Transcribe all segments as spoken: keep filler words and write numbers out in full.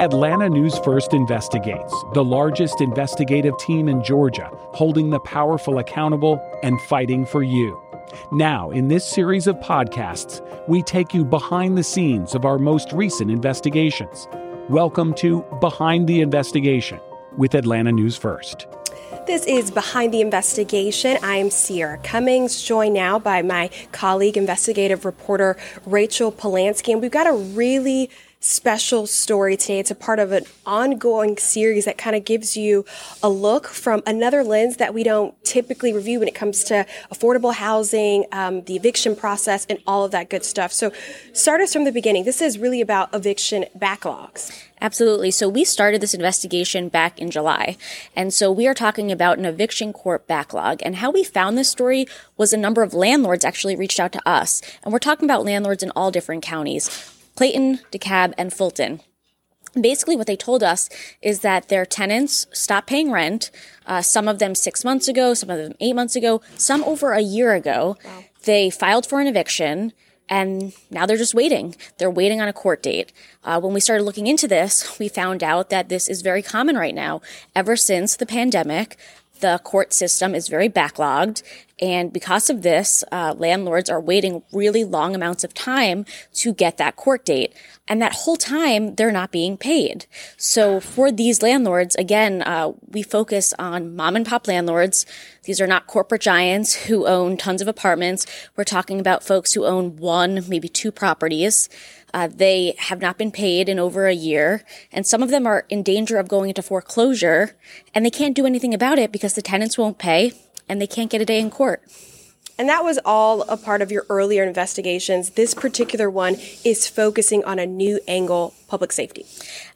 Atlanta News First investigates, the largest investigative team in Georgia, holding the powerful accountable and fighting for you. Now, in this series of podcasts, we take you behind the scenes of our most recent investigations. Welcome to Behind the Investigation with Atlanta News First. This is Behind the Investigation. I am Sierra Cummings, joined now by my colleague, investigative reporter Rachel Polanski. And we've got a really special story today. It's a part of an ongoing series that kind of gives you a look from another lens that we don't typically review when it comes to affordable housing, um, the eviction process, and all of that good stuff. So start us from the beginning. This is really about eviction backlogs. Absolutely. So we started this investigation back in July. And so we are talking about an eviction court backlog. And how we found this story was a number of landlords actually reached out to us. And we're talking about landlords in all different counties: Clayton, DeKalb, and Fulton. Basically, what they told us is that their tenants stopped paying rent, uh, some of them six months ago, some of them eight months ago, some over a year ago. Wow. They filed for an eviction, and now they're just waiting. They're waiting on a court date. Uh, when we started looking into this, we found out that this is very common right now. Ever since the pandemic, the court system is very backlogged, and because of this, uh, landlords are waiting really long amounts of time to get that court date. And that whole time, they're not being paid. So for these landlords, again, uh, we focus on mom and pop landlords. These are not corporate giants who own tons of apartments. We're talking about folks who own one, maybe two properties. Uh, they have not been paid in over a year, and some of them are in danger of going into foreclosure, and they can't do anything about it because the tenants won't pay, and they can't get a day in court. And that was all a part of your earlier investigations. This particular one is focusing on a new angle, public safety.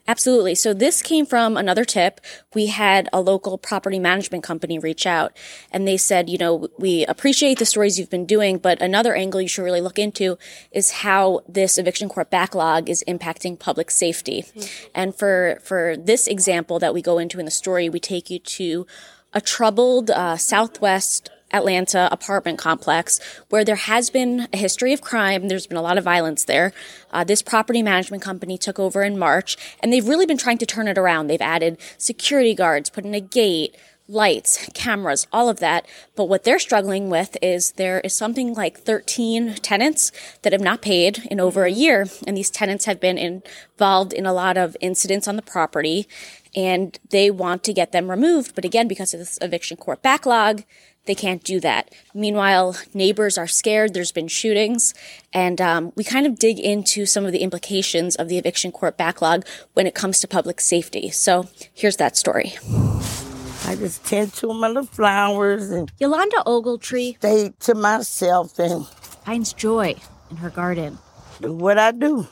Absolutely. So this came from another tip. We had a local property management company reach out, and they said, you know, we appreciate the stories you've been doing, but another angle you should really look into is how this eviction court backlog is impacting public safety. Mm-hmm. And for, for this example that we go into in the story, we take you to a troubled uh, Southwest Atlanta apartment complex where there has been a history of crime. There's been a lot of violence there. Uh, this property management company took over in March, and they've really been trying to turn it around. They've added security guards, put in a gate, lights, cameras, all of that. But what they're struggling with is there is something like thirteen tenants that have not paid in over a year. And these tenants have been involved in a lot of incidents on the property, and they want to get them removed. But again, because of this eviction court backlog, they can't do that. Meanwhile, neighbors are scared. There's been shootings. And um, we kind of dig into some of the implications of the eviction court backlog when it comes to public safety. So here's that story. I just tend to my little flowers and Yolanda Ogletree stay to myself and finds joy in her garden. Do what I do.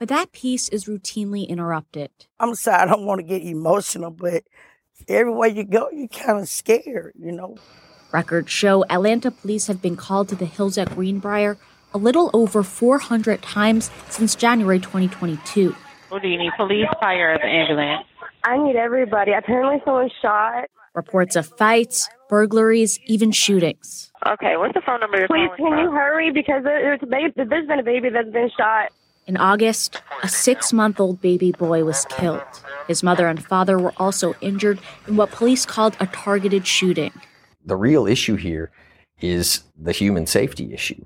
But that piece is routinely interrupted. I'm sorry, I don't want to get emotional, but everywhere you go, you're kind of scared, you know. Records show Atlanta police have been called to the Hills at Greenbriar a little over four hundred times since January twenty twenty-two. What do you need? Police, fire, or the ambulance? I need everybody. Apparently someone shot. Reports of fights, burglaries, even shootings. Okay, what's the phone number you're calling? Please, can you hurry? Because there's been a baby that's been shot. In August, a six-month-old baby boy was killed. His mother and father were also injured in what police called a targeted shooting. The real issue here is the human safety issue.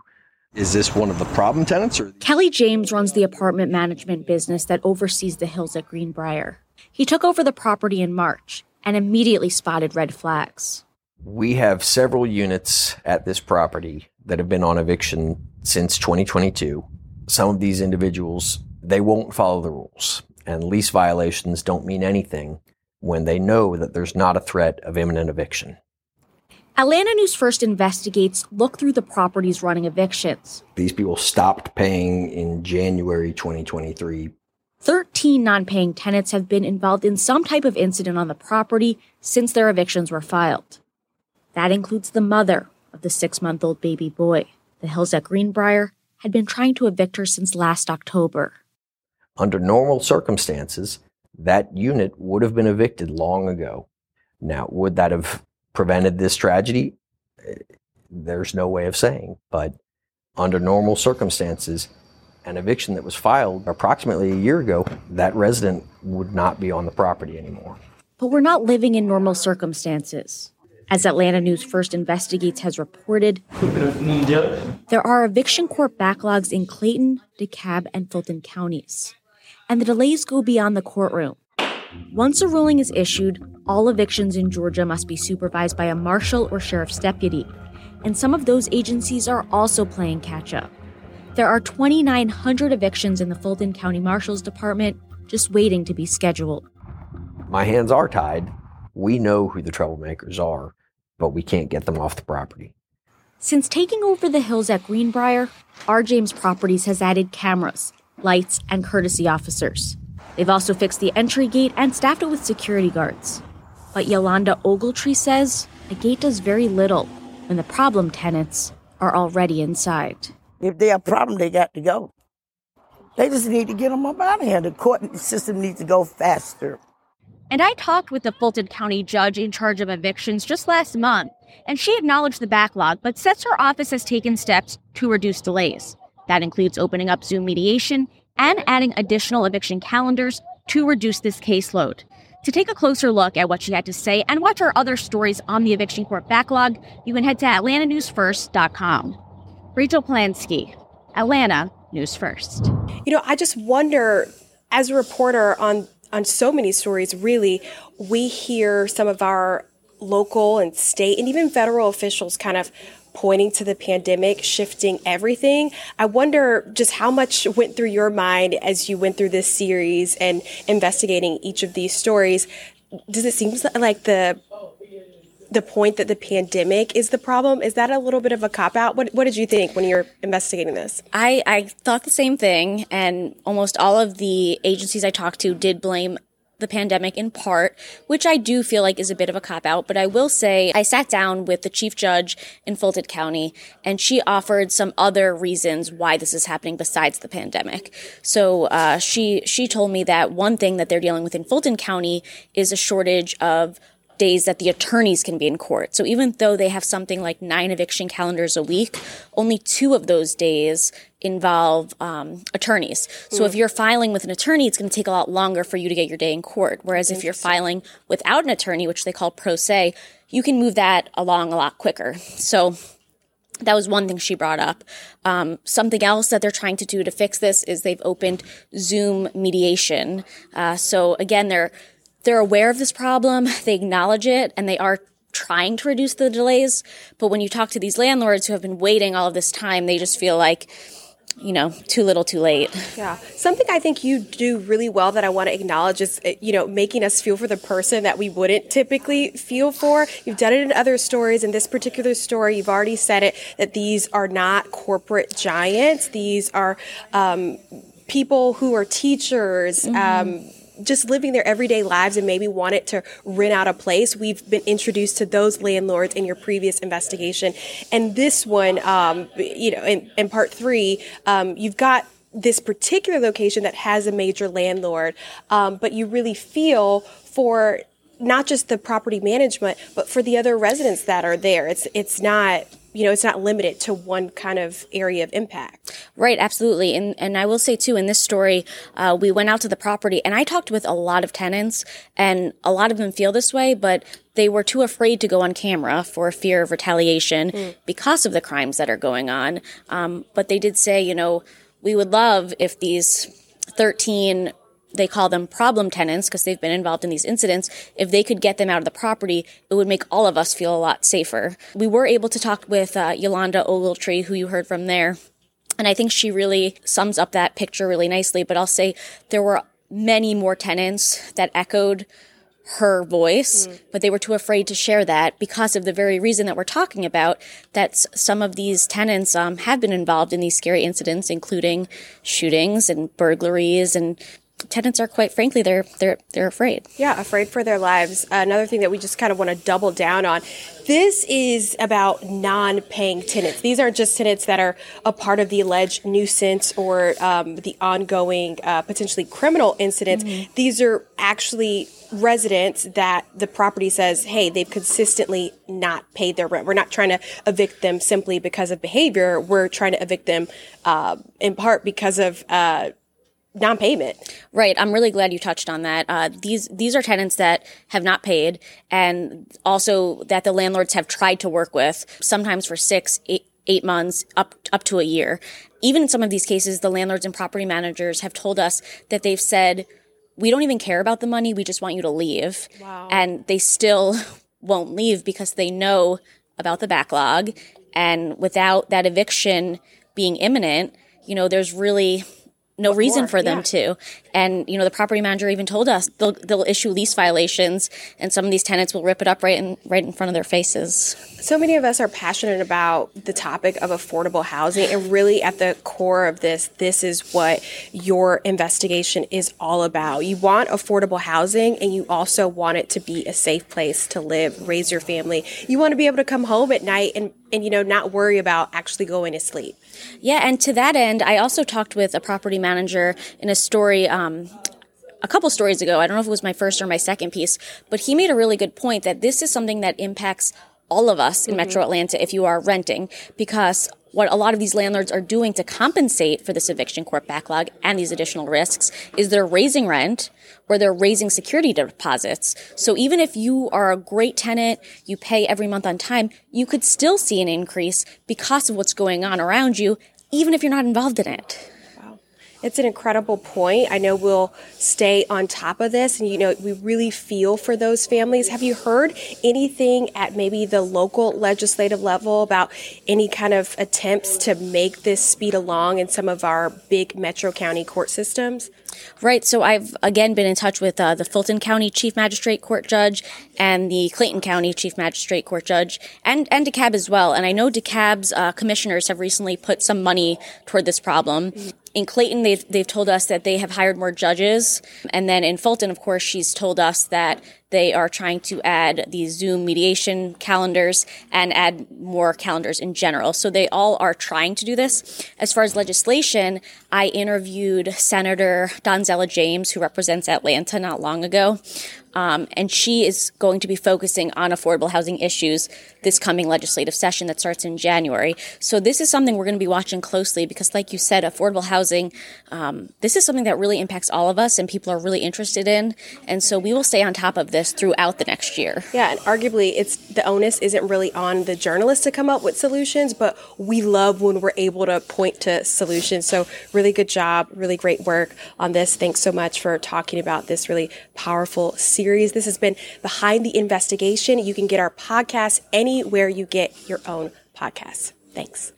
Is this one of the problem tenants? Or Kelly James runs the apartment management business that oversees the Hills at Greenbriar. He took over the property in March and immediately spotted red flags. We have several units at this property that have been on eviction since twenty twenty-two. Some of these individuals, they won't follow the rules, and lease violations don't mean anything when they know that there's not a threat of imminent eviction. Atlanta News First investigates look through the properties running evictions. These people stopped paying in January twenty twenty-three. thirteen non-paying tenants have been involved in some type of incident on the property since their evictions were filed. That includes the mother of the six-month-old baby boy. The Hills at Greenbriar had been trying to evict her since last October. Under normal circumstances, that unit would have been evicted long ago. Now, would that have prevented this tragedy? There's no way of saying, but under normal circumstances, an eviction that was filed approximately a year ago, that resident would not be on the property anymore. But we're not living in normal circumstances. As Atlanta News First Investigates has reported, there are eviction court backlogs in Clayton, DeKalb, and Fulton counties. And the delays go beyond the courtroom. Once a ruling is issued, all evictions in Georgia must be supervised by a marshal or sheriff's deputy. And some of those agencies are also playing catch-up. There are twenty-nine hundred evictions in the Fulton County Marshal's Department just waiting to be scheduled. My hands are tied. We know who the troublemakers are, but we can't get them off the property. Since taking over The Hills at Greenbriar, R. James Properties has added cameras, lights, and courtesy officers. They've also fixed the entry gate and staffed it with security guards. But Yolanda Ogletree says a gate does very little when the problem tenants are already inside. If they have a problem, they got to go. They just need to get them up out of here. The court system needs to go faster. And I talked with the Fulton County judge in charge of evictions just last month, and she acknowledged the backlog, but says her office has taken steps to reduce delays. That includes opening up Zoom mediation and adding additional eviction calendars to reduce this caseload. To take a closer look at what she had to say and watch our other stories on the eviction court backlog, you can head to atlanta news first dot com. Rachel Polanski, Atlanta News First. You know, I just wonder, as a reporter on, on so many stories, really, we hear some of our local and state and even federal officials kind of pointing to the pandemic, shifting everything. I wonder just how much went through your mind as you went through this series and investigating each of these stories. Does it seem like the the point that the pandemic is the problem? Is that a little bit of a cop-out? What what did you think when you were investigating this? I, I thought the same thing, and almost all of the agencies I talked to did blame the pandemic in part, which I do feel like is a bit of a cop-out. But I will say I sat down with the chief judge in Fulton County, and she offered some other reasons why this is happening besides the pandemic. So uh, she she told me that one thing that they're dealing with in Fulton County is a shortage of days that the attorneys can be in court. So even though they have something like nine eviction calendars a week, only two of those days involve um, attorneys. Mm. So if you're filing with an attorney, it's going to take a lot longer for you to get your day in court. Whereas if you're filing without an attorney, which they call pro se, you can move that along a lot quicker. So that was one thing she brought up. Um, something else that they're trying to do to fix this is they've opened Zoom mediation. Uh, so again, they're They're aware of this problem, they acknowledge it, and they are trying to reduce the delays. But when you talk to these landlords who have been waiting all of this time, they just feel like, you know, too little, too late. Yeah. Something I think you do really well that I want to acknowledge is, you know, making us feel for the person that we wouldn't typically feel for. You've done it in other stories. In this particular story, you've already said it, that these are not corporate giants. These are um, people who are teachers, mm-hmm. um just living their everyday lives and maybe wanted to rent out a place. We've been introduced to those landlords in your previous investigation. And this one, um, you know, in, in part three, um, you've got this particular location that has a major landlord, um, but you really feel for not just the property management, but for the other residents that are there. It's it's not... you know, it's not limited to one kind of area of impact. Right, absolutely. And and I will say, too, in this story, uh, we went out to the property and I talked with a lot of tenants, and a lot of them feel this way, but they were too afraid to go on camera for fear of retaliation mm. because of the crimes that are going on. Um, but they did say, you know, we would love if these thirteen, they call them problem tenants because they've been involved in these incidents, if they could get them out of the property, it would make all of us feel a lot safer. We were able to talk with uh, Yolanda Ogletree, who you heard from there, and I think she really sums up that picture really nicely. But I'll say there were many more tenants that echoed her voice, mm. but they were too afraid to share that because of the very reason that we're talking about, that s- some of these tenants um, have been involved in these scary incidents, including shootings and burglaries and tenants are, quite frankly, they're they're they're afraid. Yeah, afraid for their lives. Another thing that we just kind of want to double down on. This is about non-paying tenants. These aren't just tenants that are a part of the alleged nuisance or um, the ongoing uh, potentially criminal incidents. Mm-hmm. These are actually residents that the property says, hey, they've consistently not paid their rent. We're not trying to evict them simply because of behavior. We're trying to evict them uh, in part because of uh non-payment. Right. I'm really glad you touched on that. Uh, these these are tenants that have not paid, and also that the landlords have tried to work with, sometimes for six, eight, eight months, up up to a year. Even in some of these cases, the landlords and property managers have told us that they've said, we don't even care about the money, we just want you to leave. Wow. And they still won't leave because they know about the backlog. And without that eviction being imminent, you know, there's really no reason for them yeah. to. And, you know, the property manager even told us they'll, they'll issue lease violations, and some of these tenants will rip it up right in, right in front of their faces. So many of us are passionate about the topic of affordable housing, and really at the core of this, this is what your investigation is all about. You want affordable housing, and you also want it to be a safe place to live, raise your family. You want to be able to come home at night and, and, you know, not worry about actually going to sleep. Yeah, and to that end, I also talked with a property manager manager in a story um, a couple stories ago. I don't know if it was my first or my second piece, but he made a really good point that this is something that impacts all of us in mm-hmm. Metro Atlanta if you are renting, because what a lot of these landlords are doing to compensate for this eviction court backlog and these additional risks is they're raising rent or they're raising security deposits. So even if you are a great tenant, you pay every month on time, you could still see an increase because of what's going on around you, even if you're not involved in it. It's an incredible point. I know we'll stay on top of this, and, you know, we really feel for those families. Have you heard anything at maybe the local legislative level about any kind of attempts to make this speed along in some of our big Metro County court systems? Right. So I've, again, been in touch with uh, the Fulton County Chief Magistrate Court Judge and the Clayton County Chief Magistrate Court Judge, and, and DeKalb as well. And I know DeKalb's uh, commissioners have recently put some money toward this problem. Mm-hmm. In Clayton, they've, they've told us that they have hired more judges. And then in Fulton, of course, she's told us that they are trying to add these Zoom mediation calendars and add more calendars in general. So they all are trying to do this. As far as legislation, I interviewed Senator Donzella James, who represents Atlanta, not long ago. Um, and she is going to be focusing on affordable housing issues this coming legislative session that starts in January. So this is something we're going to be watching closely because, like you said, affordable housing, um, this is something that really impacts all of us and people are really interested in. And so we will stay on top of this throughout the next year. Yeah, and arguably it's the onus isn't really on the journalists to come up with solutions, but we love when we're able to point to solutions. So really good job, really great work on this. Thanks so much for talking about this really powerful series. Series. This has been Behind the Investigation. You can get our podcast anywhere you get your own podcasts. Thanks.